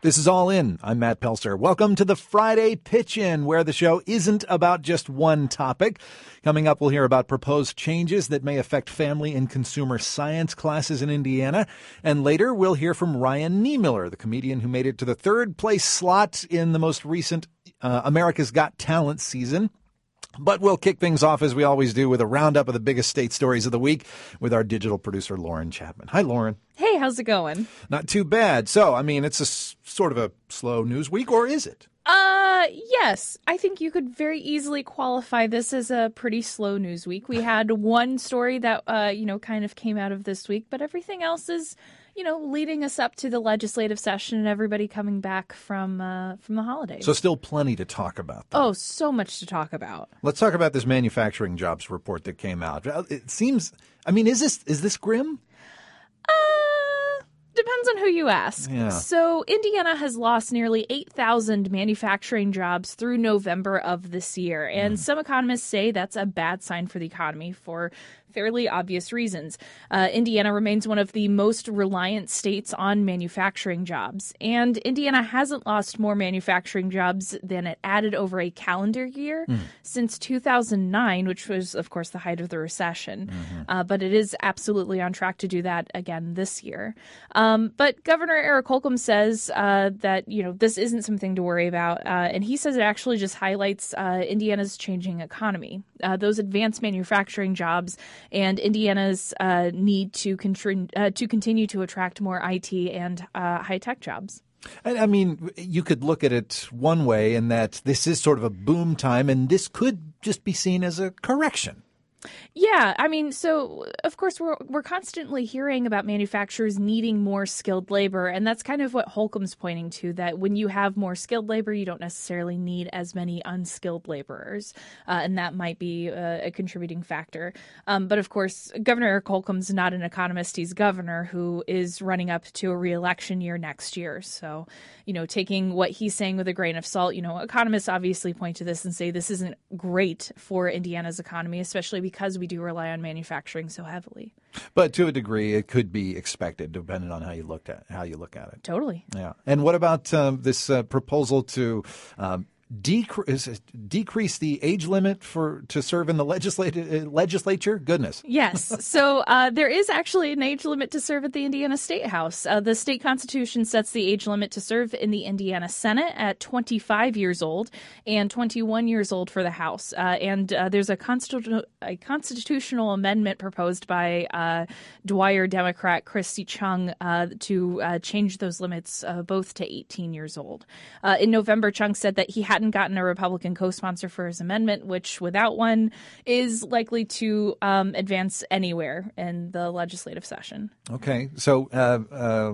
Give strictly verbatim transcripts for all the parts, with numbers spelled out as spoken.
This is All In. I'm Matt Pelster. Welcome to the Friday Pitch-In, where the show isn't about just one topic. Coming up, we'll hear about proposed changes that may affect family and consumer science classes in Indiana. And later, we'll hear from Ryan Niemiller, the comedian who made it to the third place slot in the most recent uh, America's Got Talent season. But we'll kick things off, as we always do, with a roundup of the biggest state stories of the week with our digital producer, Lauren Chapman. Hi, Lauren. Hey, how's it going? Not too bad. So, I mean, it's a s- sort of a slow news week, or is it? Uh, yes. I think you could very easily qualify this as a pretty slow news week. We had one story that, uh, you know, kind of came out of this week, but everything else is, you know, leading us up to the legislative session and everybody coming back from uh, from the holidays. So still plenty to talk about, though. Oh, so much to talk about. Let's talk about this manufacturing jobs report that came out. It seems, I mean, is this is this grim? Uh, depends on who you ask. Yeah. So Indiana has lost nearly eight thousand manufacturing jobs through November of this year. And mm. some economists say that's a bad sign for the economy for fairly obvious reasons. Uh, Indiana remains one of the most reliant states on manufacturing jobs, and Indiana hasn't lost more manufacturing jobs than it added over a calendar year mm. since two thousand nine, which was, of course, the height of the recession. Mm-hmm. Uh, but it is absolutely on track to do that again this year. Um, but Governor Eric Holcomb says uh, that, you know, this isn't something to worry about, uh, and he says it actually just highlights uh, Indiana's changing economy. Uh, those advanced manufacturing jobs and Indiana's uh, need to, contri- uh, to continue to attract more I T and uh, high-tech jobs. I mean, you could look at it one way in that this is sort of a boom time, and this could just be seen as a correction. Yeah, I mean, so of course we're we're constantly hearing about manufacturers needing more skilled labor, and that's kind of what Holcomb's pointing to, that when you have more skilled labor, you don't necessarily need as many unskilled laborers, uh, and that might be uh, a contributing factor. Um, but of course, Governor Eric Holcomb's not an economist; he's governor who is running up to a re-election year next year. So, you know, taking what he's saying with a grain of salt, you know, economists obviously point to this and say this isn't great for Indiana's economy, especially because because we do rely on manufacturing so heavily. But to a degree, it could be expected, depending on how you looked at how you look at it. Totally. Yeah. And what about um, this uh, proposal to um, decrease decrease the age limit for to serve in the legislative legislature? Goodness. Yes. So uh, there is actually an age limit to serve at the Indiana State House. Uh, the state constitution sets the age limit to serve in the Indiana Senate at twenty-five years old and twenty-one years old for the House. Uh, and uh, there's a, constitu- a constitutional amendment proposed by uh, Dwyer Democrat Christy Chyung uh, to uh, change those limits uh, both to eighteen years old. Uh, in November, Chung said that he had hadn't gotten a Republican co-sponsor for his amendment, which without one is likely to um, advance anywhere in the legislative session. Okay. So uh, uh,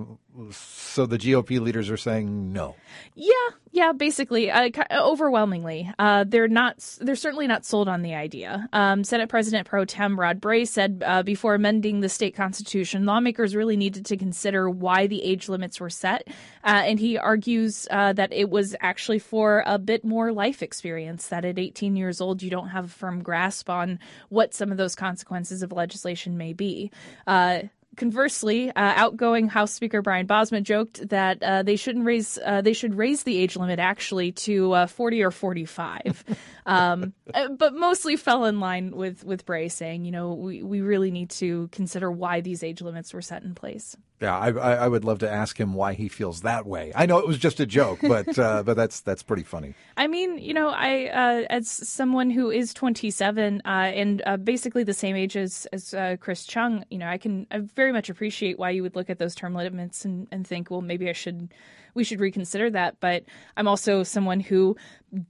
so the G O P leaders are saying no. Yeah. Yeah. Basically, uh, overwhelmingly, uh, they're not they're certainly not sold on the idea. Um, Senate President Pro Tem Rod Bray said uh, before amending the state constitution, lawmakers really needed to consider why the age limits were set. Uh, and he argues uh, that it was actually for a bit more life experience, that at eighteen years old, you don't have a firm grasp on what some of those consequences of legislation may be. Uh, Conversely, uh, outgoing House Speaker Brian Bosma joked that uh, they shouldn't raise uh, they should raise the age limit actually to uh, forty or forty-five, um, but mostly fell in line with with Bray saying, you know, we, we really need to consider why these age limits were set in place. Yeah, I, I would love to ask him why he feels that way. I know it was just a joke, but uh, but that's that's pretty funny. I mean, you know, I uh, as someone who is twenty-seven uh, and uh, basically the same age as as uh, Chris Chung, you know, I can I very much appreciate why you would look at those term limits and, and think, well, maybe I should we should reconsider that. But I'm also someone who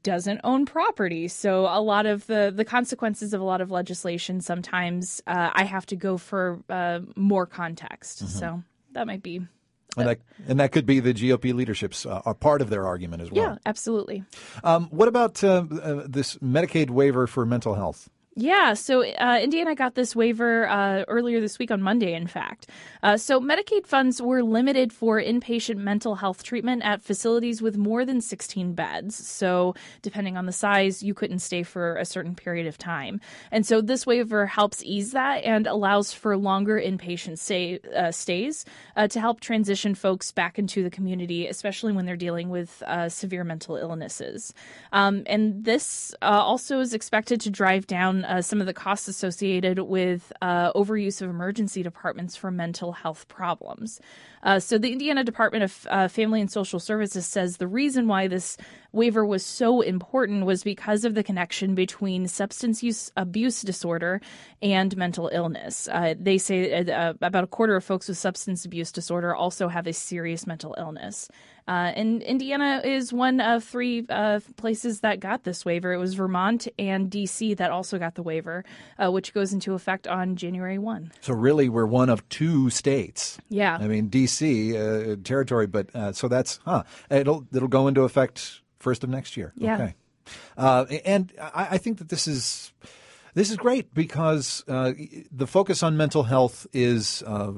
doesn't own property, so a lot of the the consequences of a lot of legislation sometimes uh, I have to go for uh, more context. Mm-hmm. So. That might be. And that, and that could be the G O P leadership's uh, a part of their argument as well. Yeah, absolutely. Um, what about uh, uh, this Medicaid waiver for mental health? Yeah, so uh, Indiana got this waiver uh, earlier this week on Monday, in fact. Uh, so Medicaid funds were limited for inpatient mental health treatment at facilities with more than sixteen beds. So depending on the size, you couldn't stay for a certain period of time. And so this waiver helps ease that and allows for longer inpatient stay, uh, stays uh, to help transition folks back into the community, especially when they're dealing with uh, severe mental illnesses. Um, and this uh, also is expected to drive down Uh, some of the costs associated with uh, overuse of emergency departments for mental health problems. Uh, so the Indiana Department of uh, Family and Social Services says the reason why this waiver was so important was because of the connection between substance use abuse disorder and mental illness. Uh, they say uh, about a quarter of folks with substance abuse disorder also have a serious mental illness. Uh, and Indiana is one of three uh, places that got this waiver. It was Vermont and D C that also got the waiver, uh, which goes into effect on January first. So really, we're one of two states. Yeah. I mean, D C uh, territory, but uh, so that's, huh, it'll, it'll go into effect first of next year. Yeah. Okay. Uh, and I, I think that this is... This is great because uh, the focus on mental health is uh,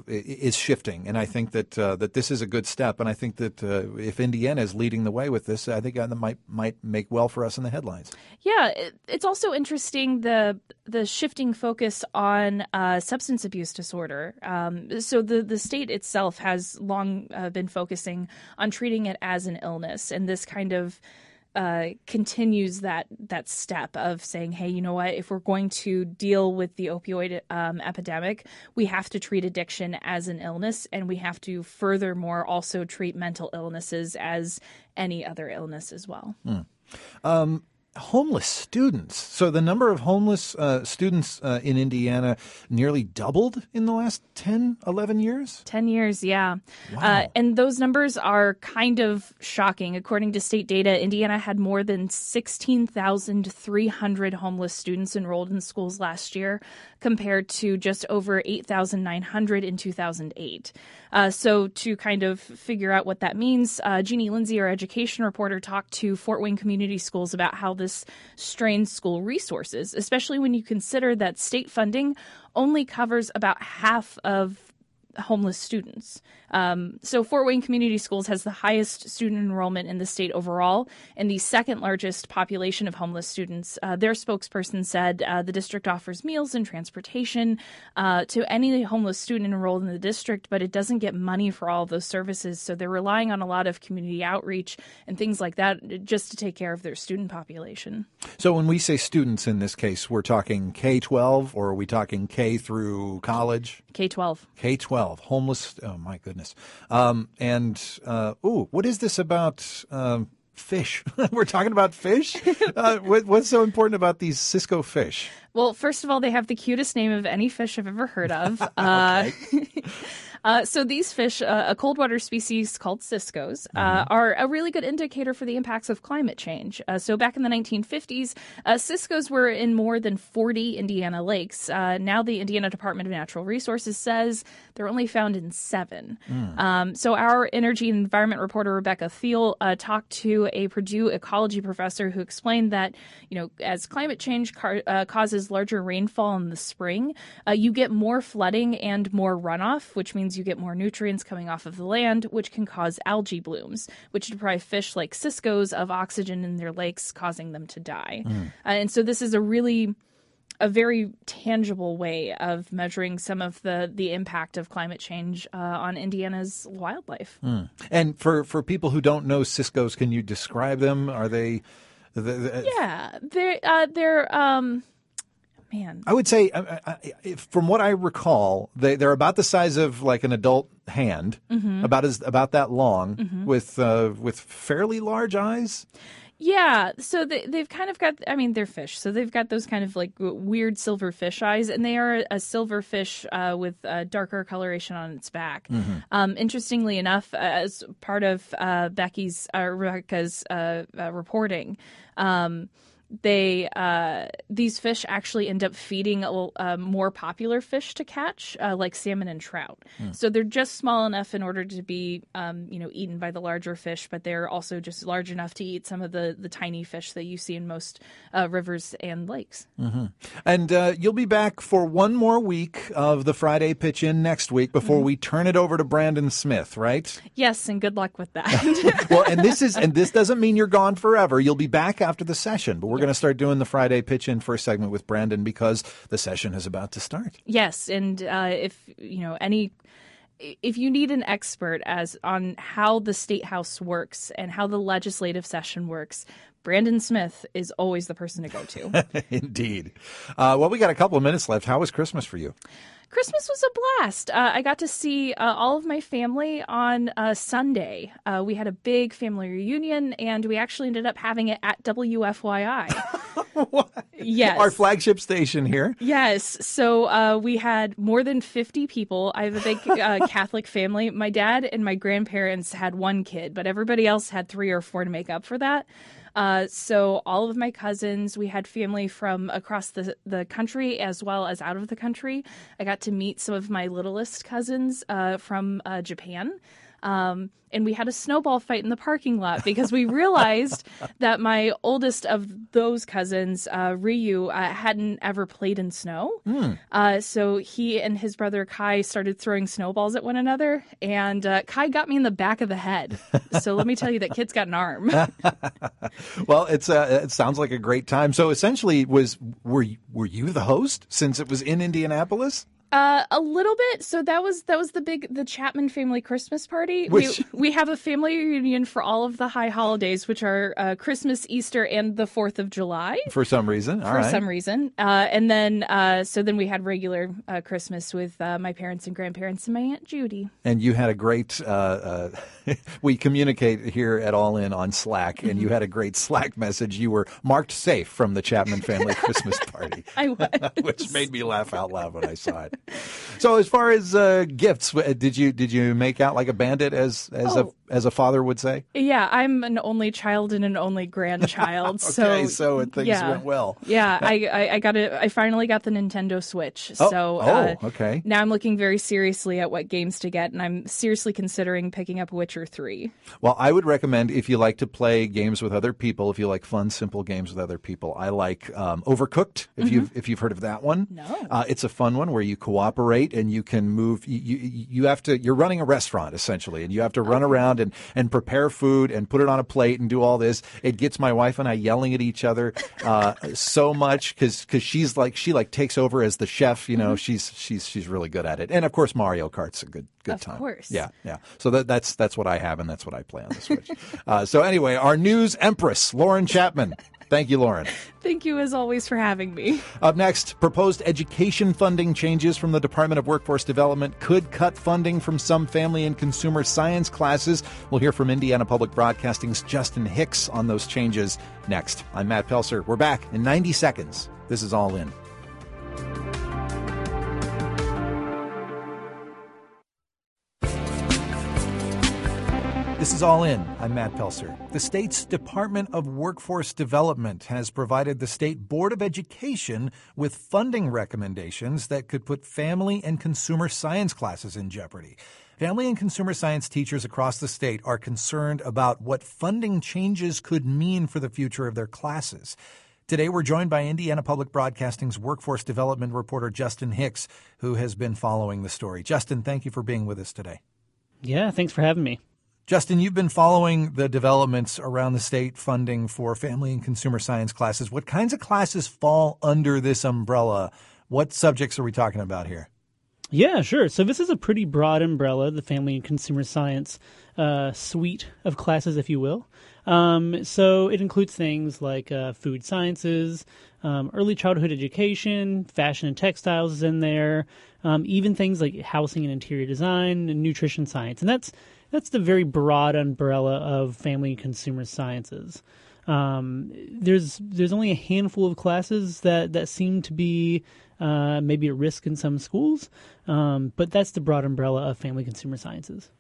is shifting, and I think that uh, that this is a good step. And I think that uh, if Indiana is leading the way with this, I think that might might make well for us in the headlines. Yeah, it's also interesting the the shifting focus on uh, substance abuse disorder. Um, so the the state itself has long uh, been focusing on treating it as an illness, and this kind of Uh, continues that that step of saying, hey, you know what, if we're going to deal with the opioid um, epidemic, we have to treat addiction as an illness, and we have to furthermore also treat mental illnesses as any other illness as well. Mm. Um, homeless students. So the number of homeless uh, students uh, in Indiana nearly doubled in the last ten, eleven years? ten years, yeah. Wow. Uh, and those numbers are kind of shocking. According to state data, Indiana had more than sixteen thousand three hundred homeless students enrolled in schools last year, compared to just over eight thousand nine hundred in two thousand eight. Uh, so to kind of figure out what that means, uh, Jeannie Lindsay, our education reporter, talked to Fort Wayne Community Schools about how this strains school resources, especially when you consider that state funding only covers about half of homeless students. Um, so Fort Wayne Community Schools has the highest student enrollment in the state overall and the second largest population of homeless students. Uh, their spokesperson said uh, the district offers meals and transportation uh, to any homeless student enrolled in the district, but it doesn't get money for all of those services. So they're relying on a lot of community outreach and things like that just to take care of their student population. So when we say students in this case, we're talking K twelve, or are we talking K through college? K twelve. K twelve. Homeless. Oh, my goodness. Um, and, uh, ooh, what is this about um, fish? We're talking about fish? Uh, what, what's so important about these Cisco fish? Well, first of all, they have the cutest name of any fish I've ever heard of. Uh, Uh, so these fish, uh, a cold water species called Ciscos, uh, are a really good indicator for the impacts of climate change. Uh, so back in the nineteen fifties, uh, Ciscos were in more than forty Indiana lakes. Uh, now the Indiana Department of Natural Resources says they're only found in seven. Mm. Um, so our energy and environment reporter, Rebecca Thiel, uh, talked to a Purdue ecology professor who explained that, you know, as climate change car- uh, causes larger rainfall in the spring, uh, you get more flooding and more runoff, which means you get more nutrients coming off of the land, which can cause algae blooms, which deprive fish like Ciscos of oxygen in their lakes, causing them to die. Mm. Uh, and so this is a really, a very tangible way of measuring some of the, the impact of climate change uh, on Indiana's wildlife. Mm. And for, for people who don't know Ciscos, can you describe them? Are they... The, the... Yeah, they're... Uh, they're um... Man. I would say, from what I recall, they, they're about the size of like an adult hand, mm-hmm. about as about that long, mm-hmm. with uh, with fairly large eyes. Yeah, so they, they've kind of got, I mean, they're fish, so they've got those kind of like weird silver fish eyes, and they are a silver fish uh, with a darker coloration on its back. Mm-hmm. Um, interestingly enough, as part of uh, Becky's, uh, Rebecca's uh, uh, reporting, um, they uh, these fish actually end up feeding a, a more popular fish to catch, uh, like salmon and trout. Mm. So they're just small enough in order to be, um, you know, eaten by the larger fish, but they're also just large enough to eat some of the, the tiny fish that you see in most uh, rivers and lakes. Mm-hmm. And uh, you'll be back for one more week of the Friday Pitch-In next week before mm-hmm. we turn it over to Brandon Smith, right? Yes, and good luck with that. Well, and this is and this doesn't mean you're gone forever. You'll be back after the session, but we're We're going to start doing the Friday Pitch-In first segment with Brandon because the session is about to start. Yes, and uh, if you know any, if you need an expert as on how the State House works and how the legislative session works, Brandon Smith is always the person to go to. Indeed. Uh, well, we got a couple of minutes left. How was Christmas for you? Christmas was a blast. Uh, I got to see uh, all of my family on uh, Sunday. Uh, we had a big family reunion, and we actually ended up having it at W F Y I. What? Yes. Our flagship station here. Yes. So uh, we had more than fifty people. I have a big uh, Catholic family. My dad and my grandparents had one kid, but everybody else had three or four to make up for that. Uh, so all of my cousins, we had family from across the, the country as well as out of the country. I got to meet some of my littlest cousins uh, from uh, Japan. Um, and we had a snowball fight in the parking lot because we realized that my oldest of those cousins, uh, Ryu, uh, hadn't ever played in snow. Mm. Uh, so he and his brother Kai started throwing snowballs at one another, and uh, Kai got me in the back of the head. So let me tell you, that kid's got an arm. Well, it's uh, it sounds like a great time. So essentially, was were were you the host since it was in Indianapolis? Uh, a little bit. So that was that was the big the Chapman family Christmas party. Which... We we have a family reunion for all of the high holidays, which are uh, Christmas, Easter, and the Fourth of July. For some reason, all for right. some reason, uh, and then uh, so then we had regular uh, Christmas with uh, my parents and grandparents and my Aunt Judy. And you had a great. Uh, uh, we communicate here at All In on Slack, and you had a great Slack message. You were marked safe from the Chapman family Christmas party. I was, which made me laugh out loud when I saw it. So as far as uh, gifts, did you did you make out like a bandit, as as oh. a as a father would say? Yeah, I'm an only child and an only grandchild. Okay, so, so things yeah. went well. Yeah, I, I, I got a, I finally got the Nintendo Switch. Oh, so uh, oh, okay. Now I'm looking very seriously at what games to get, and I'm seriously considering picking up Witcher three. Well, I would recommend, if you like to play games with other people, if you like fun, simple games with other people, I like um, Overcooked. If mm-hmm. you've if you've heard of that one, no, uh, it's a fun one where you cooperate and you can move. You, you you have to. You're running a restaurant essentially, and you have to run okay. around and and prepare food and put it on a plate and do all this. It gets my wife and I yelling at each other uh, so much because because she's like she like takes over as the chef. You know, mm-hmm. she's she's she's really good at it. And of course, Mario Kart's a good good of time. Of course, yeah, yeah. So that that's that's what I have, and that's what I play on the Switch. uh, so anyway, our news empress, Lauren Chapman. Thank you, Lauren. Thank you, as always, for having me. Up next, proposed education funding changes from the Department of Workforce Development could cut funding from some family and consumer science classes. We'll hear from Indiana Public Broadcasting's Justin Hicks on those changes next. I'm Matt Pelser. We're back in ninety seconds. This is All In. This is All In. I'm Matt Pelser. The state's Department of Workforce Development has provided the State Board of Education with funding recommendations that could put family and consumer science classes in jeopardy. Family and consumer science teachers across the state are concerned about what funding changes could mean for the future of their classes. Today, we're joined by Indiana Public Broadcasting's workforce development reporter, Justin Hicks, who has been following the story. Justin, thank you for being with us today. Yeah, thanks for having me. Justin, you've been following the developments around the state funding for family and consumer science classes. What kinds of classes fall under this umbrella? What subjects are we talking about here? Yeah, sure. So this is a pretty broad umbrella, the family and consumer science uh, suite of classes, if you will. Um, so it includes things like uh, food sciences, um, early childhood education, fashion and textiles is in there, um, even things like housing and interior design and nutrition science. And that's That's the very broad umbrella of family and consumer sciences. Um, there's there's only a handful of classes that, that seem to be uh, maybe at risk in some schools, um, but that's the broad umbrella of family and consumer sciences.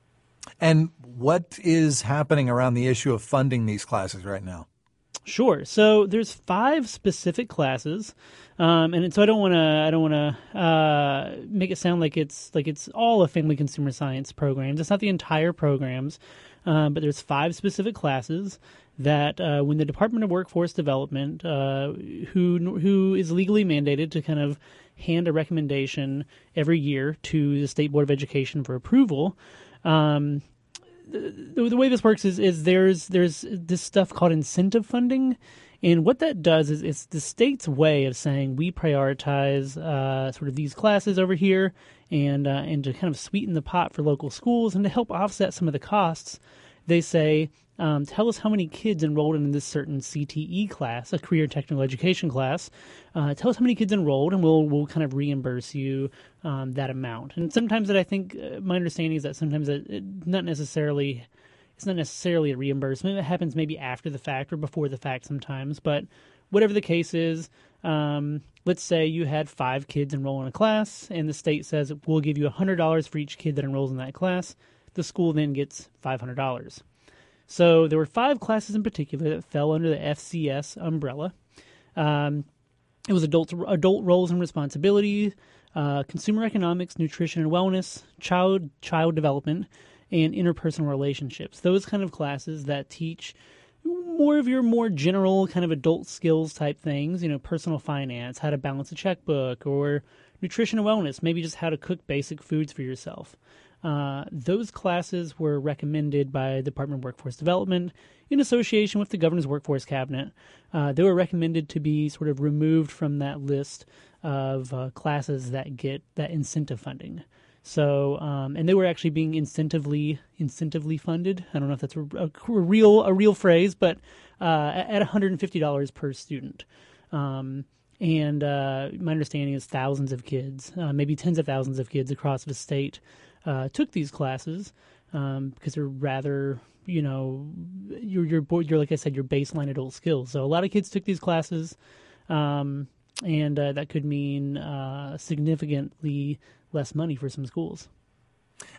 And what is happening around the issue of funding these classes right now? Sure. So there's five specific classes, um, and so I don't want to I don't want to uh, make it sound like it's like it's all of family consumer science programs. It's not the entire programs, uh, but there's five specific classes that uh, when the Department of Workforce Development, uh, who who is legally mandated to kind of hand a recommendation every year to the State Board of Education for approval. Um, The, the way this works is, is there's there's this stuff called incentive funding, and what that does is it's the state's way of saying we prioritize uh, sort of these classes over here, and uh, and to kind of sweeten the pot for local schools and to help offset some of the costs, they say um, tell us how many kids enrolled in this certain C T E class, a career technical education class. Uh, tell us how many kids enrolled, and we'll we'll kind of reimburse you. Um, that amount. And sometimes that I think uh, my understanding is that sometimes it, it not necessarily it's not necessarily a reimbursement. It happens maybe after the fact or before the fact sometimes. But whatever the case is, um, let's say you had five kids enroll in a class, and the state says we'll give you one hundred dollars for each kid that enrolls in that class. The school then gets five hundred dollars. So there were five classes in particular that fell under the F C S umbrella. Um, it was adult adult roles and responsibilities. Uh, consumer economics, nutrition and wellness, child child development, and interpersonal relationships. Those kind of classes that teach more of your more general kind of adult skills type things, you know, personal finance, how to balance a checkbook, or nutrition and wellness, maybe just how to cook basic foods for yourself. Uh, those classes were recommended by the Department of Workforce Development in association with the Governor's Workforce Cabinet. Uh, they were recommended to be sort of removed from that list of uh, classes that get that incentive funding. So, um, and they were actually being incentively incentively funded. I don't know if that's a, a real a real phrase, but uh, at one hundred fifty dollars per student. Um, and uh, my understanding is thousands of kids, uh, maybe tens of thousands of kids across the state uh, took these classes um, because they're rather, you know, you're you're board, you're like I said, your baseline adult skills. So a lot of kids took these classes. Um, And uh, that could mean uh, significantly less money for some schools.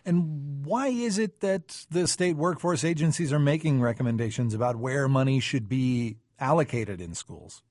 And why is it that the state workforce agencies are making recommendations about where money should be allocated in schools?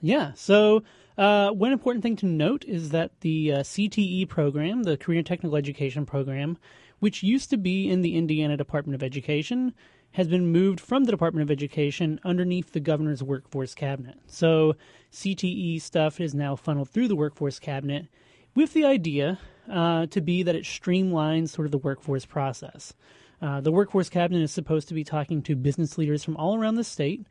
Yeah. So uh, one important thing to note is that the uh, C T E program, the Career and Technical Education program, which used to be in the Indiana Department of Education, has been moved from the Department of Education underneath the Governor's Workforce Cabinet. So C T E stuff is now funneled through the Workforce Cabinet with the idea uh, to be that it streamlines sort of the workforce process. Uh, the Workforce Cabinet is supposed to be talking to business leaders from all around the state,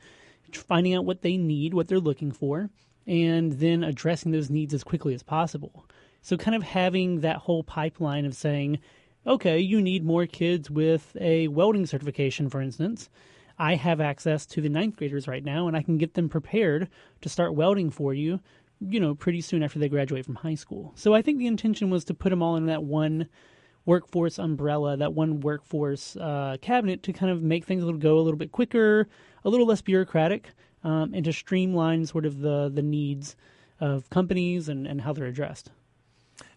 finding out what they need, what they're looking for, and then addressing those needs as quickly as possible. So kind of having that whole pipeline of saying, okay, you need more kids with a welding certification, for instance. I have access to the ninth graders right now, and I can get them prepared to start welding for you, you know, pretty soon after they graduate from high school. So I think the intention was to put them all in that one workforce umbrella, that one workforce uh, cabinet to kind of make things go a little bit quicker, a little less bureaucratic, um, and to streamline sort of the, the needs of companies and, and how they're addressed.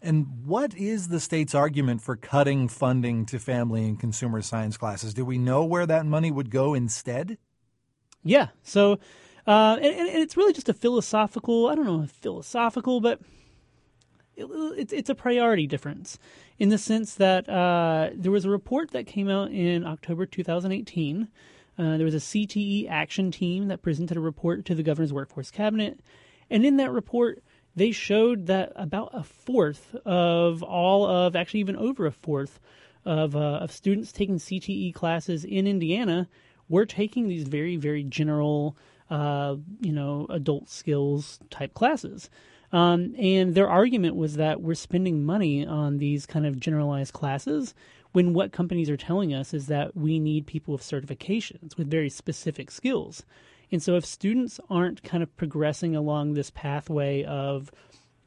And what is the state's argument for cutting funding to family and consumer science classes? Do we know where that money would go instead? Yeah. So uh, and, and it's really just a philosophical, I don't know, philosophical, but it, it's, it's a priority difference in the sense that uh, there was a report that came out in October two thousand eighteen. Uh, there was a C T E action team that presented a report to the Governor's Workforce Cabinet. And in that report, they showed that about a fourth of all of, actually even over a fourth of uh, of students taking C T E classes in Indiana were taking these very, very general, uh, you know, adult skills type classes. Um, and their argument was that we're spending money on these kind of generalized classes when what companies are telling us is that we need people with certifications, with very specific skills. And so if students aren't kind of progressing along this pathway of,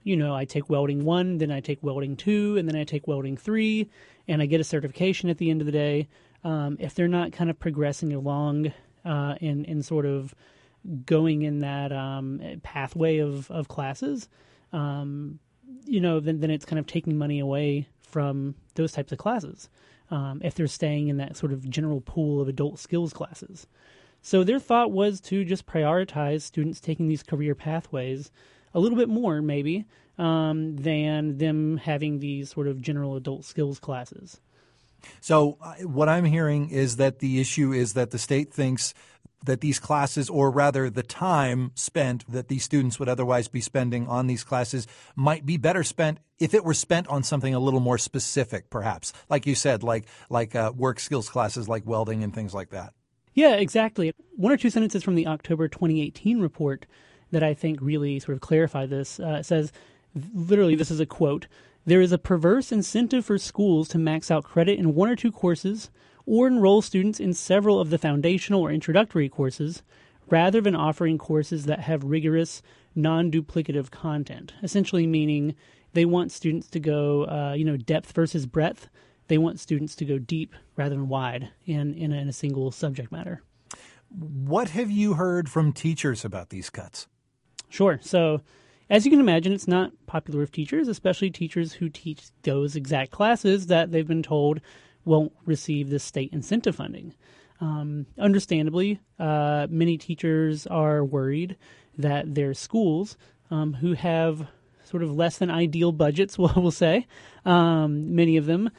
you know, I take welding one, then I take welding two, and then I take welding three, and I get a certification at the end of the day, um, if they're not kind of progressing along uh, and, and sort of going in that um, pathway of, of classes, um, you know, then, then it's kind of taking money away from those types of classes um, if they're staying in that sort of general pool of adult skills classes. So their thought was to just prioritize students taking these career pathways a little bit more, maybe, um, than them having these sort of general adult skills classes. So uh, what I'm hearing is that the issue is that the state thinks that these classes, or rather the time spent that these students would otherwise be spending on these classes, might be better spent if it were spent on something a little more specific, perhaps. Like you said, like like uh, work skills classes like welding and things like that. Yeah, exactly. One or two sentences from the October twenty eighteen report that I think really sort of clarify this. Uh, it says, literally, this is a quote, "There is a perverse incentive for schools to max out credit in one or two courses or enroll students in several of the foundational or introductory courses rather than offering courses that have rigorous, non-duplicative content," essentially meaning they want students to go, uh, you know, depth versus breadth. They want students to go deep rather than wide in, in, in a single subject matter. What have you heard from teachers about these cuts? Sure. So, as you can imagine, it's not popular with teachers, especially teachers who teach those exact classes that they've been told won't receive this state incentive funding. Um, understandably, uh, many teachers are worried that their schools, um, who have sort of less than ideal budgets, we'll say, um, many of them,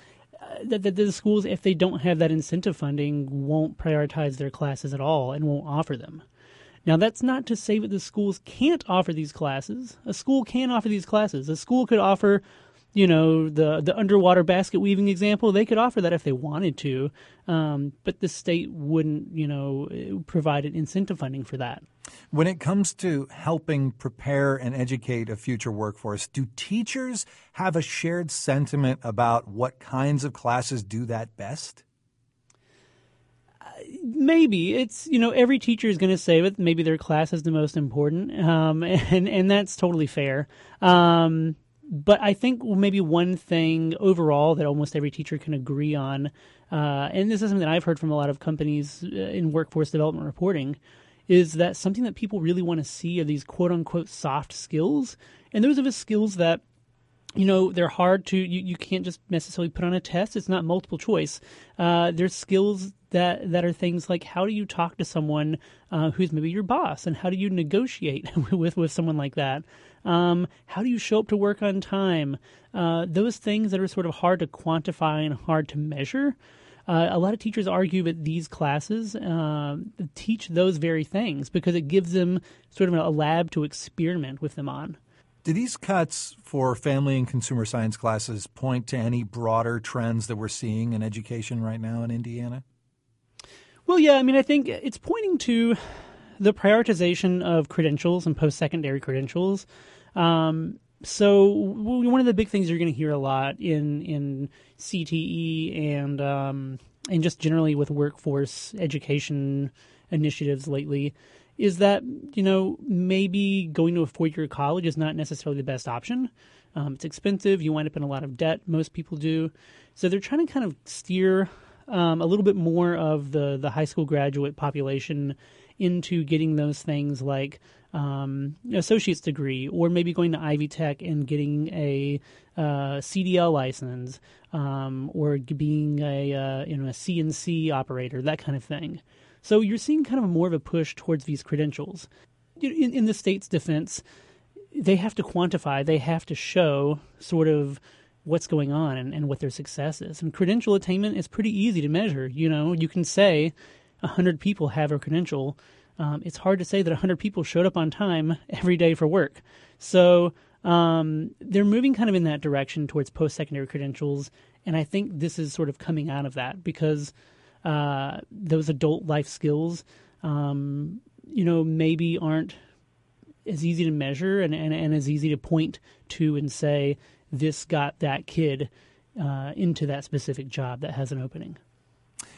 that the schools, if they don't have that incentive funding, won't prioritize their classes at all and won't offer them. Now, that's not to say that the schools can't offer these classes. A school can offer these classes. A school could offer, you know, the, the underwater basket weaving example. They could offer that if they wanted to, um, but the state wouldn't, you know, provide an incentive funding for that. When it comes to helping prepare and educate a future workforce, do teachers have a shared sentiment about what kinds of classes do that best? Uh, maybe. It's, you know, every teacher is going to say that maybe their class is the most important, um, and, and that's totally fair. Um, but I think maybe one thing overall that almost every teacher can agree on, uh, and this is something that I've heard from a lot of companies in workforce development reporting, is that something that people really want to see are these quote-unquote soft skills. And those are the skills that, you know, they're hard to, you, you can't just necessarily put on a test. It's not multiple choice. Uh, there's skills that, that are things like, how do you talk to someone uh, who's maybe your boss? And how do you negotiate with, with someone like that? Um, how do you show up to work on time? Uh, those things that are sort of hard to quantify and hard to measure. Uh, a lot of teachers argue that these classes uh, teach those very things because it gives them sort of a lab to experiment with them on. Do these cuts for family and consumer science classes point to any broader trends that we're seeing in education right now in Indiana? Well, yeah, I mean, I think it's pointing to the prioritization of credentials and post-secondary credentials. Um So one of the big things you're going to hear a lot in in C T E and um, and just generally with workforce education initiatives lately is that, you know, maybe going to a four-year college is not necessarily the best option. Um, it's expensive. You wind up in a lot of debt. Most people do. So they're trying to kind of steer um, a little bit more of the, the high school graduate population into getting those things like Um, associate's degree, or maybe going to Ivy Tech and getting a uh, C D L license, um, or being a uh, you know a C N C operator, that kind of thing. So you're seeing kind of more of a push towards these credentials. In, in the state's defense, they have to quantify, they have to show sort of what's going on and, and what their success is. And credential attainment is pretty easy to measure. You know, you can say one hundred people have a credential. Um, it's hard to say that one hundred people showed up on time every day for work. So um, they're moving kind of in that direction towards post-secondary credentials, and I think this is sort of coming out of that because uh, those adult life skills, um, you know, maybe aren't as easy to measure and, and, and as easy to point to and say, this got that kid uh, into that specific job that has an opening.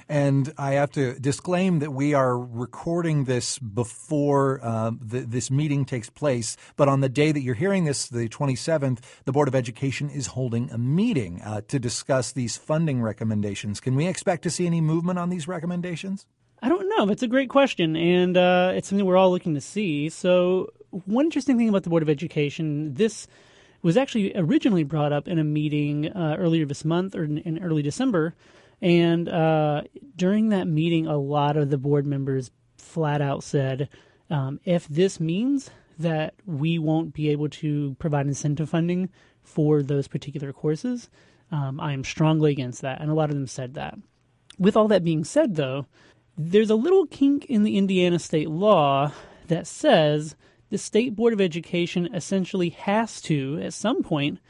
And I have to disclaim that we are recording this before uh, the, this meeting takes place. But on the day that you're hearing this, the twenty-seventh, the Board of Education is holding a meeting uh, to discuss these funding recommendations. Can we expect to see any movement on these recommendations? I don't know. That's a great question. And uh, it's something we're all looking to see. So one interesting thing about the Board of Education, this was actually originally brought up in a meeting uh, earlier this month or in, in early December. And uh, during that meeting, a lot of the board members flat out said, um, if this means that we won't be able to provide incentive funding for those particular courses, um, I am strongly against that. And a lot of them said that. With all that being said, though, there's a little kink in the Indiana state law that says the State Board of Education essentially has to, at some point,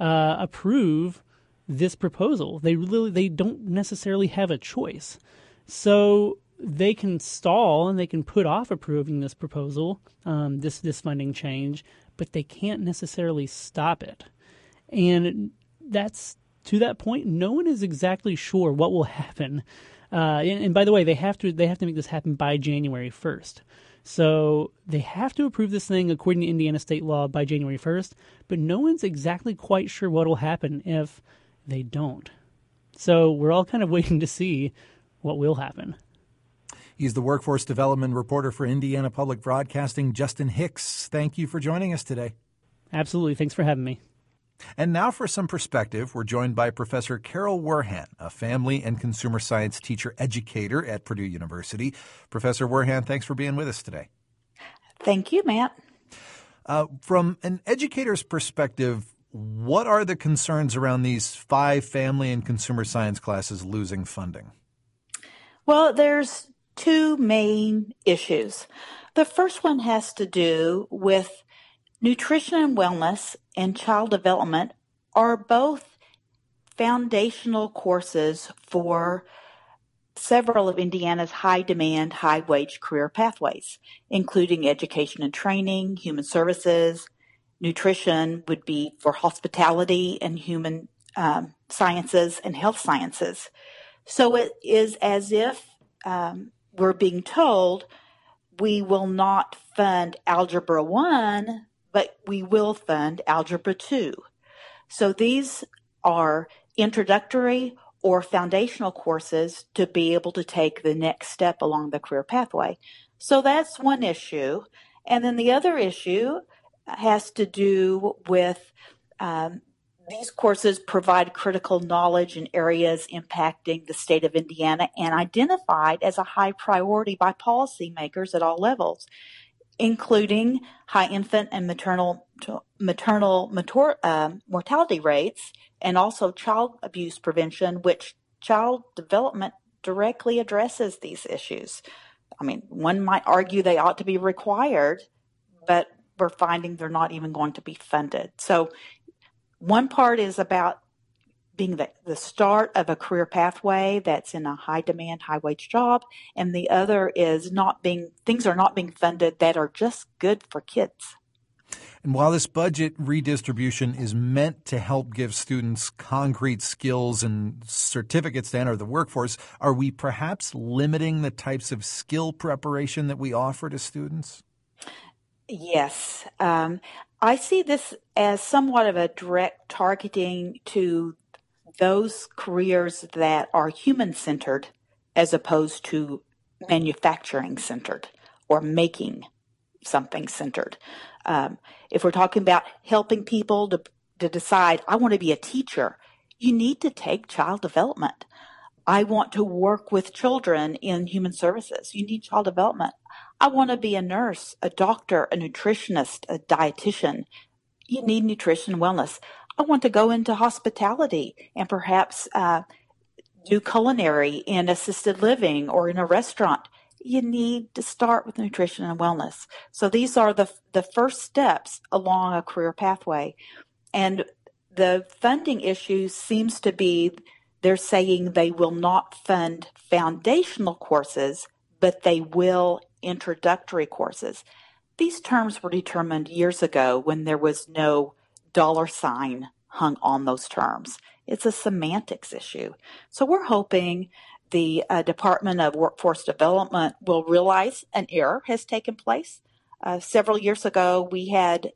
uh, approve this proposal. They really they don't necessarily have a choice. So they can stall and they can put off approving this proposal, um, this, this funding change, but they can't necessarily stop it. And that's, to that point, no one is exactly sure what will happen. Uh, and, and by the way, they have to they have to make this happen by January first. So they have to approve this thing according to Indiana state law by January first, but no one's exactly quite sure what will happen if they don't. So we're all kind of waiting to see what will happen. He's the workforce development reporter for Indiana Public Broadcasting, Justin Hicks. Thank you for joining us today. Absolutely. Thanks for having me. And now for some perspective, we're joined by Professor Carol Werhan, a family and consumer science teacher educator at Purdue University. Professor Werhan, thanks for being with us today. Thank you, Matt. Uh, from an educator's perspective, what are the concerns around these five family and consumer science classes losing funding? Well, there's two main issues. The first one has to do with nutrition and wellness and child development are both foundational courses for several of Indiana's high-demand, high-wage career pathways, including education and training, human services. Nutrition would be for hospitality and human um, sciences and health sciences. So it is as if um, we're being told we will not fund Algebra one, but we will fund Algebra two. So these are introductory or foundational courses to be able to take the next step along the career pathway. So that's one issue. And then the other issue has to do with um, these courses provide critical knowledge in areas impacting the state of Indiana and identified as a high priority by policymakers at all levels, including high infant and maternal maternal mator, um, mortality rates, and also child abuse prevention, which child development directly addresses these issues. I mean, one might argue they ought to be required, but we're finding they're not even going to be funded. So one part is about being the, the start of a career pathway that's in a high demand, high wage job. And the other is not being, things are not being funded that are just good for kids. And while this budget redistribution is meant to help give students concrete skills and certificates to enter the workforce, are we perhaps limiting the types of skill preparation that we offer to students? Yes. Um, I see this as somewhat of a direct targeting to those careers that are human-centered as opposed to manufacturing-centered or making something centered. Um, if we're talking about helping people to, to decide, I want to be a teacher, you need to take child development. I want to work with children in human services. You need child development. I want to be a nurse, a doctor, a nutritionist, a dietitian. You need nutrition and wellness. I want to go into hospitality and perhaps uh, do culinary in assisted living or in a restaurant. You need to start with nutrition and wellness. So these are the the first steps along a career pathway. And the funding issue seems to be they're saying they will not fund foundational courses, but they will introductory courses. These terms were determined years ago when there was no dollar sign hung on those terms. It's a semantics issue. So we're hoping the uh, Department of Workforce Development will realize an error has taken place. Uh, several years ago, we had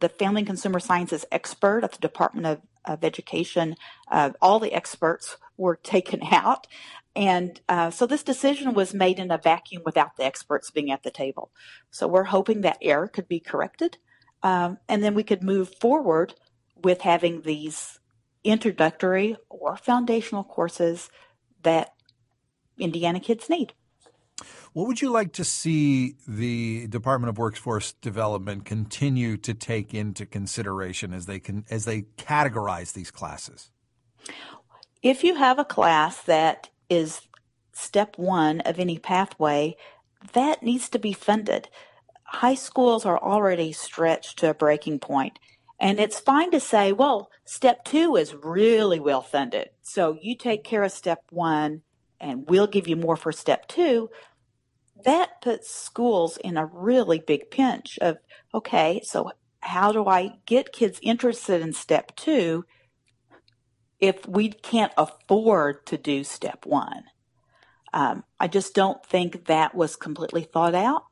the family and consumer sciences expert at the Department of, of Education. Uh, all the experts were taken out. And uh, so this decision was made in a vacuum without the experts being at the table. So we're hoping that error could be corrected. Um, and then we could move forward with having these introductory or foundational courses that Indiana kids need. What would you like to see the Department of Workforce Development continue to take into consideration as they can, as they categorize these classes? If you have a class that is step one of any pathway, that needs to be funded. High schools are already stretched to a breaking point. And it's fine to say, well, step two is really well funded, so you take care of step one and we'll give you more for step two. That puts schools in a really big pinch of, okay, so how do I get kids interested in step two if we can't afford to do step one? Um, I just don't think that was completely thought out.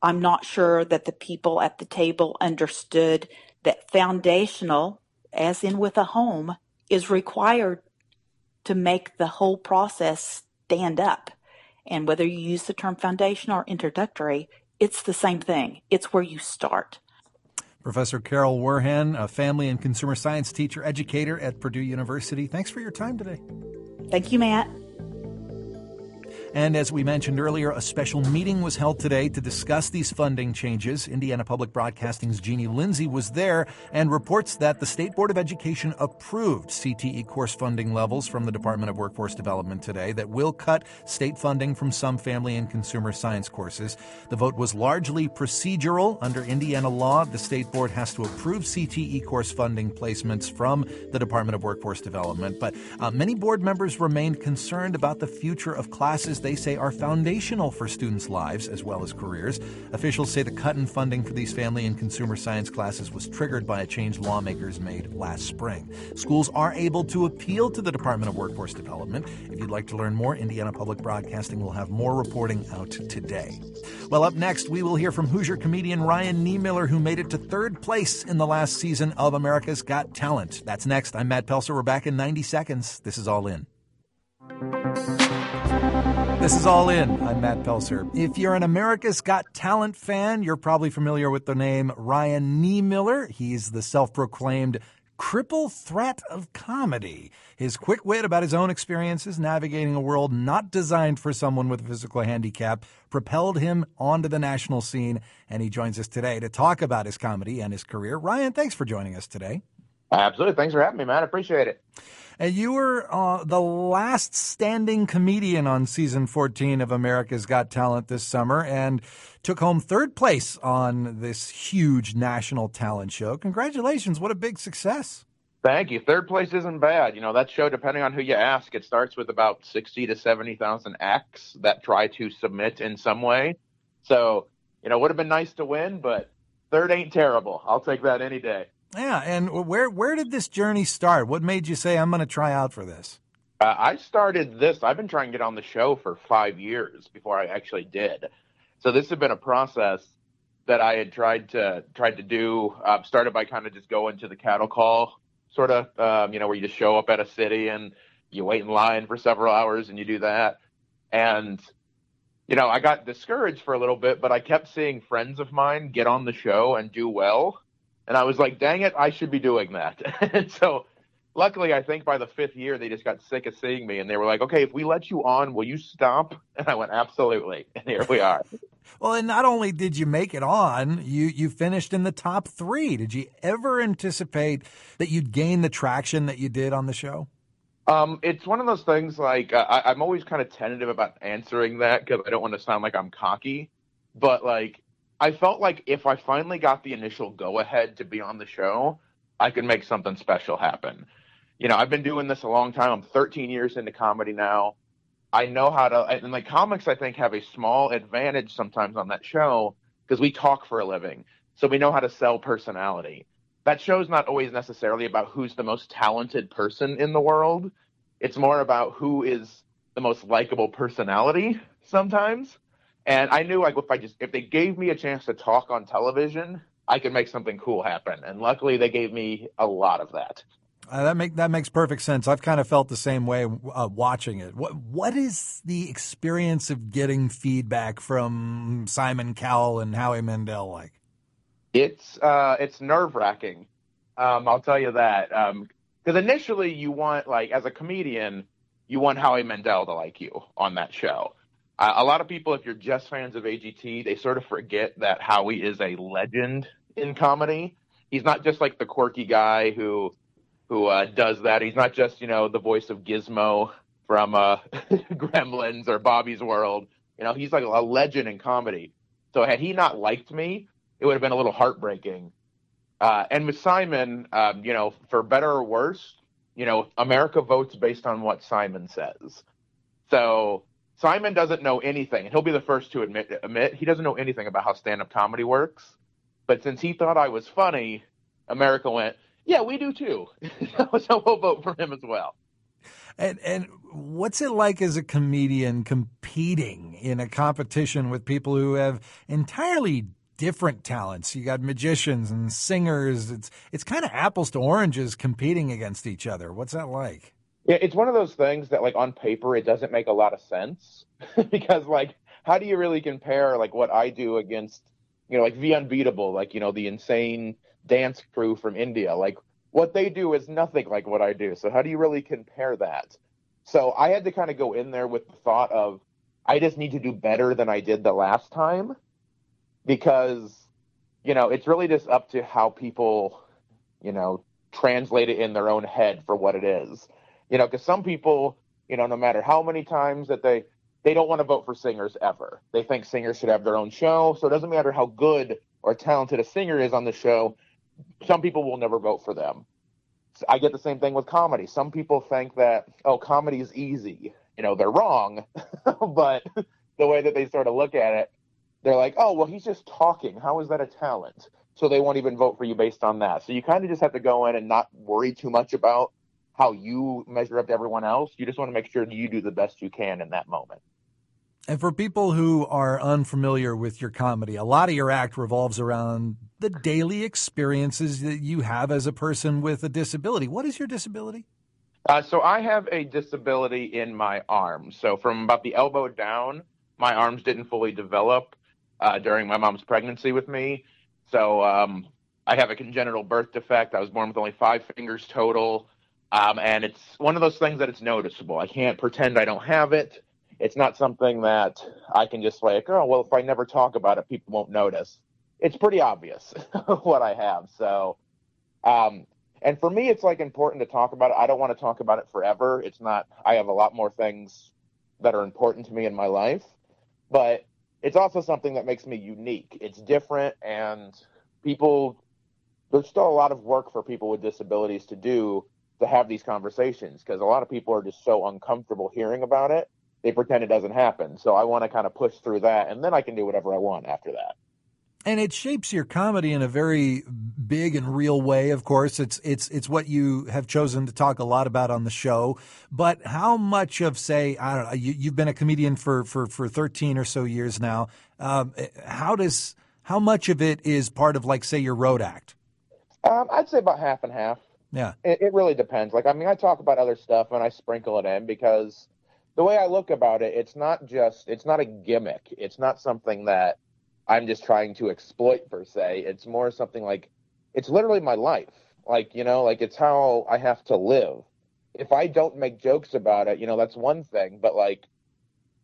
I'm not sure that the people at the table understood that foundational, as in with a home, is required to make the whole process stand up. And whether you use the term foundational or introductory, it's the same thing. It's where you start. Professor Carol Werhan, a family and consumer science teacher educator at Purdue University, thanks for your time today. Thank you, Matt. And as we mentioned earlier, a special meeting was held today to discuss these funding changes. Indiana Public Broadcasting's Jeannie Lindsay was there and reports that the State Board of Education approved C T E course funding levels from the Department of Workforce Development today that will cut state funding from some family and consumer science courses. The vote was largely procedural. Under Indiana law, the State Board has to approve C T E course funding placements from the Department of Workforce Development. But uh, many board members remained concerned about the future of classes they say are foundational for students' lives as well as careers. Officials say the cut in funding for these family and consumer science classes was triggered by a change lawmakers made last spring. Schools are able to appeal to the Department of Workforce Development. If you'd like to learn more, Indiana Public Broadcasting will have more reporting out today. Well, up next, we will hear from Hoosier comedian Ryan Niemiller, who made it to third place in the last season of America's Got Talent. That's next. I'm Matt Pelser. We're back in ninety seconds. This is All In. This is All In. I'm Matt Pelser. If you're an America's Got Talent fan, you're probably familiar with the name Ryan Niemiller. He's the self-proclaimed cripple threat of comedy. His quick wit about his own experiences navigating a world not designed for someone with a physical handicap propelled him onto the national scene, and he joins us today to talk about his comedy and his career. Ryan, thanks for joining us today. Absolutely. Thanks for having me, Matt. I appreciate it. And you were uh, the last standing comedian on season fourteen of America's Got Talent this summer and took home third place on this huge national talent show. Congratulations. What a big success. Thank you. Third place isn't bad. You know, that show, depending on who you ask, it starts with about sixty to seventy thousand acts that try to submit in some way. So, you know, it would have been nice to win, but third ain't terrible. I'll take that any day. Yeah, and where where did this journey start? What made you say, I'm going to try out for this? Uh, I started this. I've been trying to get on the show for five years before I actually did. So this had been a process that I had tried to tried to do, uh, started by kind of just going to the cattle call sort of, um, you know, where you just show up at a city and you wait in line for several hours and you do that. And, you know, I got discouraged for a little bit, but I kept seeing friends of mine get on the show and do well. And I was like, dang it, I should be doing that. And so luckily, I think by the fifth year, they just got sick of seeing me. And they were like, okay, if we let you on, will you stop? And I went, absolutely. And here we are. Well, and not only did you make it on, you, you finished in the top three. Did you ever anticipate that you'd gain the traction that you did on the show? Um, it's one of those things like uh, I, I'm always kind of tentative about answering that because I don't want to sound like I'm cocky. But like, I felt like if I finally got the initial go-ahead to be on the show, I could make something special happen. You know, I've been doing this a long time. I'm thirteen years into comedy now. I know how to – and, like, comics, I think, have a small advantage sometimes on that show because we talk for a living, so we know how to sell personality. That show's not always necessarily about who's the most talented person in the world. It's more about who is the most likable personality sometimes. And I knew like if I just if they gave me a chance to talk on television, I could make something cool happen. And luckily, they gave me a lot of that. Uh, that make that makes perfect sense. I've kind of felt the same way uh, watching it. What what is the experience of getting feedback from Simon Cowell and Howie Mandel like? It's uh, it's nerve wracking. Um, I'll tell you that um, because initially you want like as a comedian, you want Howie Mandel to like you on that show. Uh, a lot of people, if you're just fans of A G T, they sort of forget that Howie is a legend in comedy. He's not just like the quirky guy who who uh, does that. He's not just, you know, the voice of Gizmo from uh, Gremlins or Bobby's World. You know, he's like a legend in comedy. So had he not liked me, it would have been a little heartbreaking. Uh, and with Simon, um, you know, for better or worse, you know, America votes based on what Simon says. So Simon doesn't know anything, and he'll be the first to admit, admit he doesn't know anything about how stand-up comedy works. But since he thought I was funny, America went, yeah, we do too. So we'll vote for him as well. And and what's it like as a comedian competing in a competition with people who have entirely different talents? You got magicians and singers. It's it's kind of apples to oranges competing against each other. What's that like? Yeah, it's one of those things that, like, on paper, it doesn't make a lot of sense because, like, how do you really compare, like, what I do against, you know, like V Unbeatable, like, you know, the insane dance crew from India? Like, what they do is nothing like what I do. So how do you really compare that? So I had to kind of go in there with the thought of, I just need to do better than I did the last time, because, you know, it's really just up to how people, you know, translate it in their own head for what it is. You know, because some people, you know, no matter how many times that they, they don't want to vote for singers ever. They think singers should have their own show. So it doesn't matter how good or talented a singer is on the show. Some people will never vote for them. I get the same thing with comedy. Some people think that, oh, comedy is easy. You know, they're wrong. But the way that they sort of look at it, they're like, oh, well, he's just talking. How is that a talent? So they won't even vote for you based on that. So you kind of just have to go in and not worry too much about how you measure up to everyone else. You just want to make sure you do the best you can in that moment. And for people who are unfamiliar with your comedy, a lot of your act revolves around the daily experiences that you have as a person with a disability. What is your disability? Uh, so I have a disability in my arm. So from about the elbow down, my arms didn't fully develop uh, during my mom's pregnancy with me. So um, I have a congenital birth defect. I was born with only five fingers total. Um, and it's one of those things that it's noticeable. I can't pretend I don't have it. It's not something that I can just like, oh, well, if I never talk about it, people won't notice. It's pretty obvious what I have. So, um, and for me, it's like important to talk about it. I don't want to talk about it forever. It's not, I have a lot more things that are important to me in my life, but it's also something that makes me unique. It's different, and people, there's still a lot of work for people with disabilities to do to have these conversations, because a lot of people are just so uncomfortable hearing about it. They pretend it doesn't happen. So I want to kind of push through that, and then I can do whatever I want after that. And it shapes your comedy in a very big and real way, of course. It's it's it's what you have chosen to talk a lot about on the show. But how much of, say, I don't know, you, you've been a comedian for, for, for thirteen or so years now. Um, how does how much of it is part of, like, say, your road act? Um, I'd say about half and half. Yeah. It, it really depends. Like, I mean, I talk about other stuff, and I sprinkle it in because – the way I look about it, it's not just, it's not a gimmick. It's not something that I'm just trying to exploit per se. It's more something like, it's literally my life. Like, you know, like it's how I have to live. If I don't make jokes about it, you know, that's one thing, but like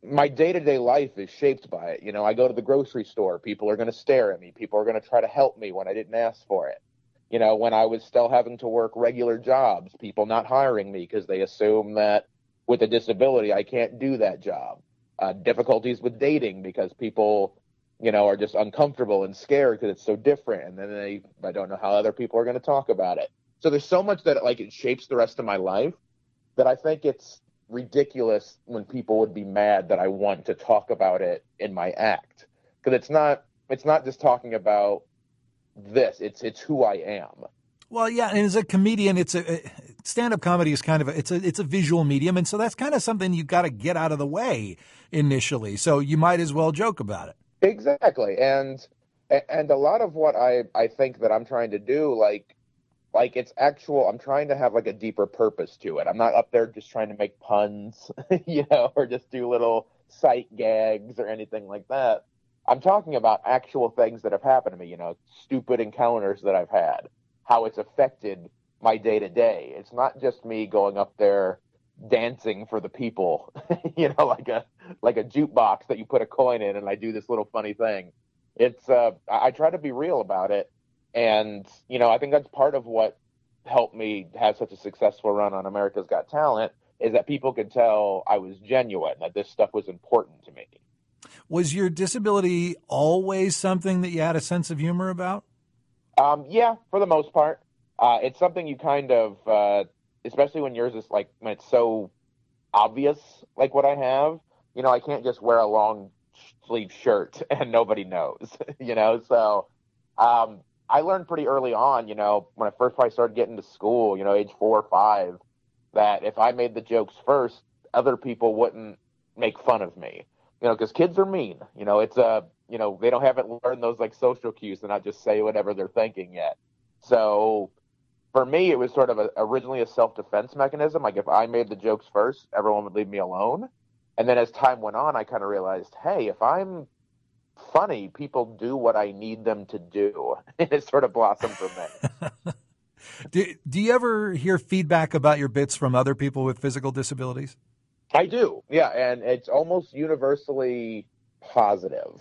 my day-to-day life is shaped by it. You know, I go to the grocery store, people are going to stare at me. People are going to try to help me when I didn't ask for it. You know, when I was still having to work regular jobs, people not hiring me because they assume that with a disability, I can't do that job. Uh, difficulties with dating because people, you know, are just uncomfortable and scared because it's so different. And then they, I don't know how other people are going to talk about it. So there's so much that, like, it shapes the rest of my life that I think it's ridiculous when people would be mad that I want to talk about it in my act. Because it's not, it's not just talking about this. It's, it's who I am. Well, yeah, and as a comedian, it's a stand-up comedy is kind of a, it's a it's a visual medium, and so that's kind of something you've got to get out of the way initially. So you might as well joke about it. Exactly, and and a lot of what I I think that I'm trying to do, like like it's actual. I'm trying to have like a deeper purpose to it. I'm not up there just trying to make puns, you know, or just do little sight gags or anything like that. I'm talking about actual things that have happened to me. You know, stupid encounters that I've had, how it's affected my day-to-day. It's not just me going up there dancing for the people, you know, like a like a jukebox that you put a coin in, and I do this little funny thing. It's uh, I try to be real about it. And, you know, I think that's part of what helped me have such a successful run on America's Got Talent, is that people could tell I was genuine, that this stuff was important to me. Was your disability always something that you had a sense of humor about? Um, yeah, for the most part. Uh, it's something you kind of, uh, especially when yours is like, when it's so obvious, like what I have, you know, I can't just wear a long sleeve shirt and nobody knows, you know? So, um, I learned pretty early on, you know, when I first probably started getting to school, you know, age four or five, that if I made the jokes first, other people wouldn't make fun of me, you know, because kids are mean. You know, it's a, you know, they don't haven't learned those like social cues to not just say whatever they're thinking yet. So for me, it was sort of a, originally a self-defense mechanism. Like if I made the jokes first, everyone would leave me alone. And then as time went on, I kind of realized, hey, if I'm funny, people do what I need them to do. And it sort of blossomed from there. do, do you ever hear feedback about your bits from other people with physical disabilities? I do. Yeah. And it's almost universally positive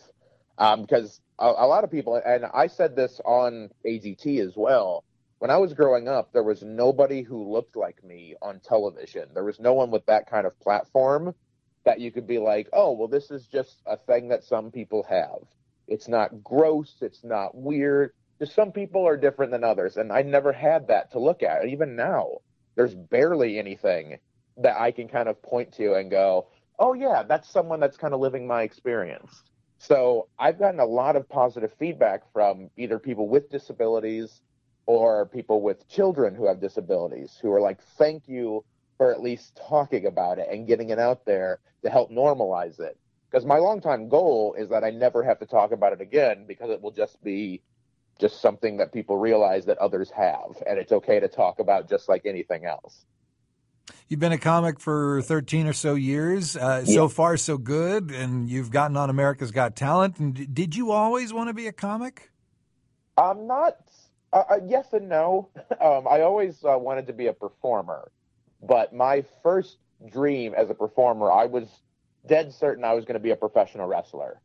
um, because a, a lot of people, and I said this on A G T as well. When I was growing up, there was nobody who looked like me on television. There was no one with that kind of platform that you could be like, oh, well, this is just a thing that some people have. It's not gross. It's not weird. Just some people are different than others. And I never had that to look at. And even now, there's barely anything that I can kind of point to and go, oh, yeah, that's someone that's kind of living my experience. So I've gotten a lot of positive feedback from either people with disabilities or people with children who have disabilities who are like, thank you for at least talking about it and getting it out there to help normalize it. Because my longtime goal is that I never have to talk about it again, because it will just be just something that people realize that others have, and it's okay to talk about just like anything else. You've been a comic for thirteen or so years. Uh, yeah. So far, so good. And you've gotten on America's Got Talent. And did you always want to be a comic? I'm not. Uh, yes and no. Um, I always uh, wanted to be a performer. But my first dream as a performer, I was dead certain I was going to be a professional wrestler.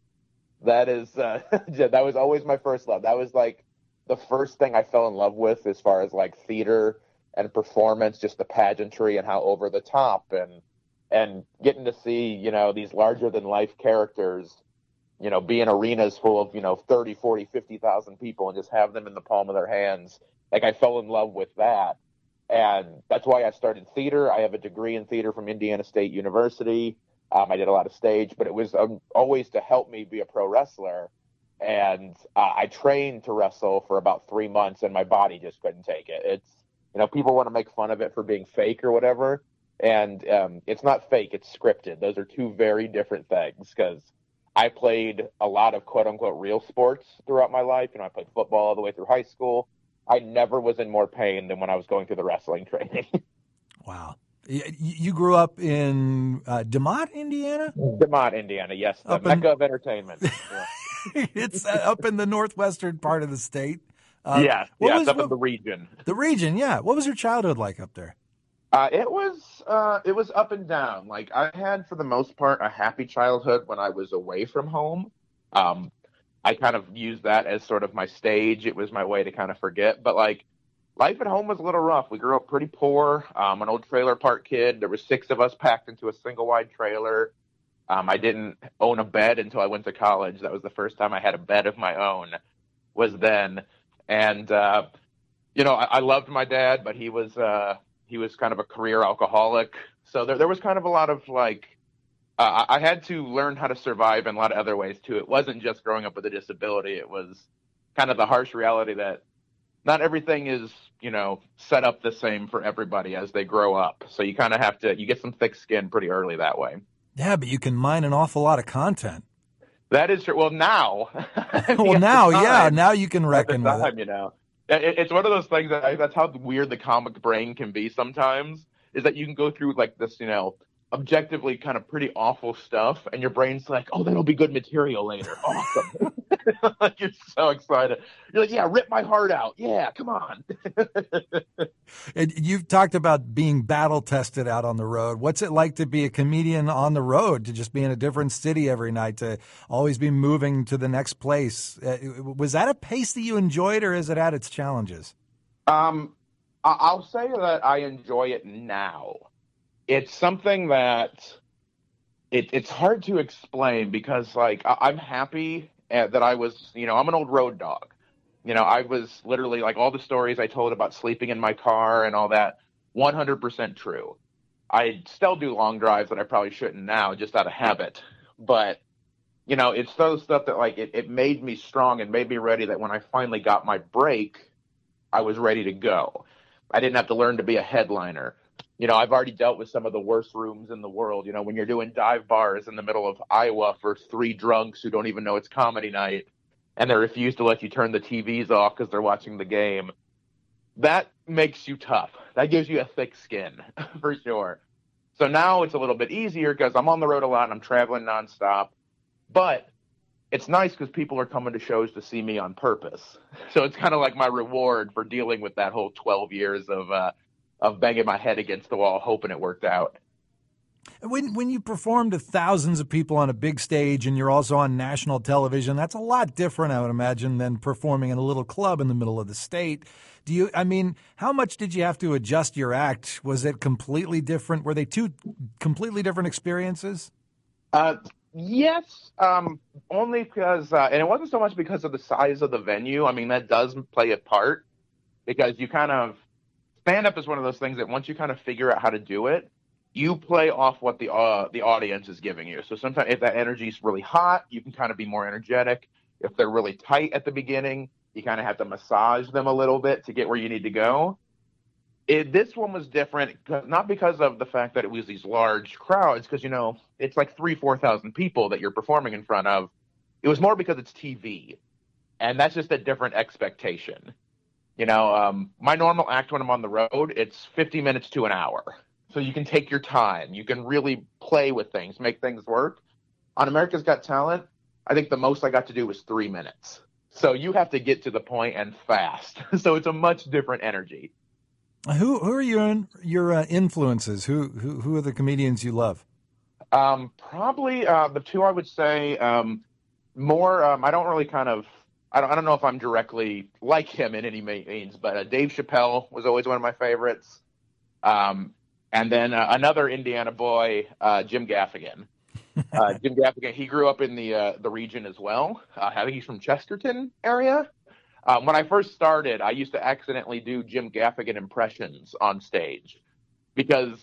That is, uh, that was always my first love. That was like the first thing I fell in love with as far as like theater and performance, just the pageantry and how over the top and, and getting to see, you know, these larger than life characters, you know, be in arenas full of, you know, thirty, forty, fifty thousand people and just have them in the palm of their hands. Like I fell in love with that. And that's why I started theater. I have a degree in theater from Indiana State University. Um, I did a lot of stage, but it was um, always to help me be a pro wrestler. And uh, I trained to wrestle for about three months, and my body just couldn't take it. It's, you know, people want to make fun of it for being fake or whatever. And um, it's not fake. It's scripted. Those are two very different things, because I played a lot of quote unquote real sports throughout my life. You know, I played football all the way through high school. I never was in more pain than when I was going through the wrestling training. Wow. You grew up in uh, DeMott, Indiana? DeMott, Indiana, yes. The mecca in... of entertainment. Yeah. It's uh, up in the northwestern part of the state. Uh, yeah, yeah was, it's up what, in the region. The region, yeah. What was your childhood like up there? Uh, it was uh, it was up and down. Like I had, for the most part, a happy childhood when I was away from home. Um I kind of used that as sort of my stage. It was my way to kind of forget. But, like, life at home was a little rough. We grew up pretty poor. Um, an old trailer park kid. There were six of us packed into a single-wide trailer. Um, I didn't own a bed until I went to college. That was the first time I had a bed of my own was then. And, uh, you know, I, I loved my dad, but he was uh, he was kind of a career alcoholic. So there, there was kind of a lot of, like, Uh, I had to learn how to survive in a lot of other ways, too. It wasn't just growing up with a disability. It was kind of the harsh reality that not everything is, you know, set up the same for everybody as they grow up. So you kind of have to – you get some thick skin pretty early that way. Yeah, but you can mine an awful lot of content. That is true. Well, now. well, now, time, yeah. Now you can reckon time, with it. You know, it, it's one of those things that – that's how weird the comic brain can be sometimes, is that you can go through, like, this, you know – objectively kind of pretty awful stuff, and your brain's like, oh, that'll be good material later. Awesome. Like, you're so excited. You're like, yeah, rip my heart out. Yeah, come on. And you've talked about being battle tested out on the road. What's it like to be a comedian on the road, to just be in a different city every night, to always be moving to the next place? Uh, was that a pace that you enjoyed, or has it had its challenges? Um, I- I'll say that I enjoy it now. It's something that it, it's hard to explain, because, like, I- I'm happy that I was, you know, I'm an old road dog. You know, I was literally, like, all the stories I told about sleeping in my car and all that, one hundred percent true. I still do long drives that I probably shouldn't now, just out of habit. But, you know, it's those stuff that, like, it, it made me strong and made me ready, that when I finally got my break, I was ready to go. I didn't have to learn to be a headliner. You know, I've already dealt with some of the worst rooms in the world. You know, when you're doing dive bars in the middle of Iowa for three drunks who don't even know it's comedy night, and they refuse to let you turn the T Vs off because they're watching the game, that makes you tough. That gives you a thick skin, for sure. So now it's a little bit easier because I'm on the road a lot and I'm traveling nonstop. But it's nice because people are coming to shows to see me on purpose. So it's kind of like my reward for dealing with that whole twelve years of uh, of banging my head against the wall, hoping it worked out. When when you perform to thousands of people on a big stage and you're also on national television, that's a lot different, I would imagine, than performing in a little club in the middle of the state. Do you, I mean, how much did you have to adjust your act? Was it completely different? Were they two completely different experiences? Uh, yes, um, only because, uh, and it wasn't so much because of the size of the venue. I mean, that does play a part, because you kind of, stand-up is one of those things that once you kind of figure out how to do it, you play off what the uh, the audience is giving you. So sometimes if that energy is really hot, you can kind of be more energetic. If they're really tight at the beginning, you kind of have to massage them a little bit to get where you need to go. It, this one was different, not because of the fact that it was these large crowds, because, you know, it's like three, four thousand people that you're performing in front of. It was more because it's T V, and that's just a different expectation. You know, um, my normal act when I'm on the road, it's fifty minutes to an hour. So you can take your time. You can really play with things, make things work. On America's Got Talent, I think the most I got to do was three minutes. So you have to get to the point and fast. So it's a much different energy. Who who are your your uh, influences? Who, who who are the comedians you love? Um, probably uh, the two I would say um, more. Um, I don't really kind of. I don't, I don't know if I'm directly like him in any means, but uh, Dave Chappelle was always one of my favorites. Um, and then uh, another Indiana boy, uh, Jim Gaffigan. Uh, Jim Gaffigan, he grew up in the uh, the region as well. Uh, I think he's from Chesterton area. Um, when I first started, I used to accidentally do Jim Gaffigan impressions on stage, because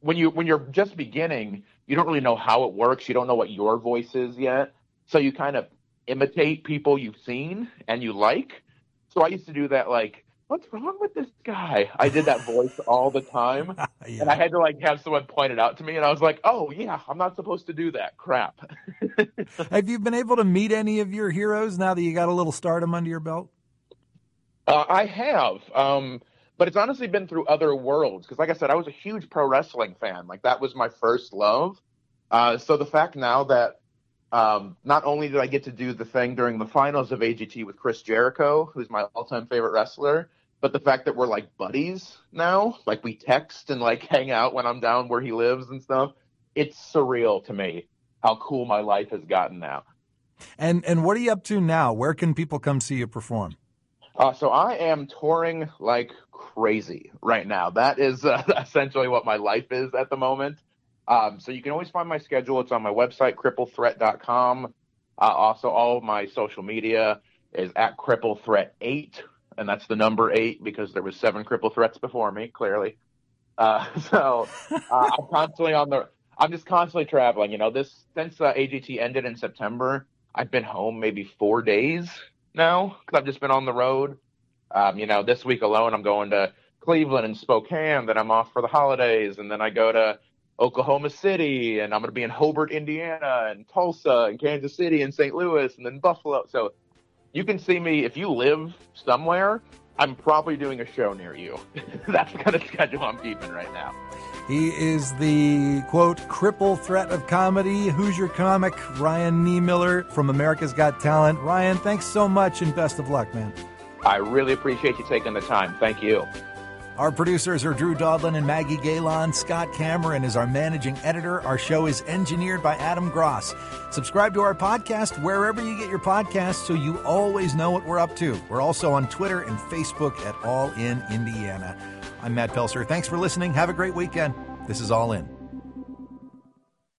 when, you, when you're just beginning, you don't really know how it works. You don't know what your voice is yet. So you kind of imitate people you've seen and you like. So I used to do that, like, what's wrong with this guy? I did that voice all the time. Yeah. And I had to, like, have someone point it out to me. And I was like, oh, yeah, I'm not supposed to do that. Crap. Have you been able to meet any of your heroes now that you got a little stardom under your belt? Uh, I have. Um, but it's honestly been through other worlds. Because, like I said, I was a huge pro wrestling fan. Like, that was my first love. Uh, so the fact now that Um, not only did I get to do the thing during the finals of A G T with Chris Jericho, who's my all-time favorite wrestler, but the fact that we're, like, buddies now, like, we text and, like, hang out when I'm down where he lives and stuff, it's surreal to me how cool my life has gotten now. And and what are you up to now? Where can people come see you perform? Uh, so I am touring like crazy right now. That is uh, essentially what my life is at the moment. Um, so you can always find my schedule. It's on my website, cripple threat dot com. Uh, also, all of my social media is at cripple threat eight, and that's the number eight because there was seven cripple threats before me, clearly. Uh, so uh, I'm constantly on the – I'm just constantly traveling. You know, this since uh, A G T ended in September, I've been home maybe four days now because I've just been on the road. Um, you know, this week alone I'm going to Cleveland and Spokane, then I'm off for the holidays, and then I go to – Oklahoma City, and I'm going to be in Hobart, Indiana, and Tulsa, and Kansas City, and Saint Louis, and then Buffalo. So you can see me if you live somewhere. I'm probably doing a show near you. That's the kind of schedule I'm keeping right now. He is the, quote, cripple threat of comedy, Hoosier comic, Ryan Niemiller from America's Got Talent. Ryan, thanks so much and best of luck, man. I really appreciate you taking the time. Thank you. Our producers are Drew Dodlin and Maggie Galon. Scott Cameron is our managing editor. Our show is engineered by Adam Gross. Subscribe to our podcast wherever you get your podcasts so you always know what we're up to. We're also on Twitter and Facebook at All In Indiana. I'm Matt Pelster. Thanks for listening. Have a great weekend. This is All In.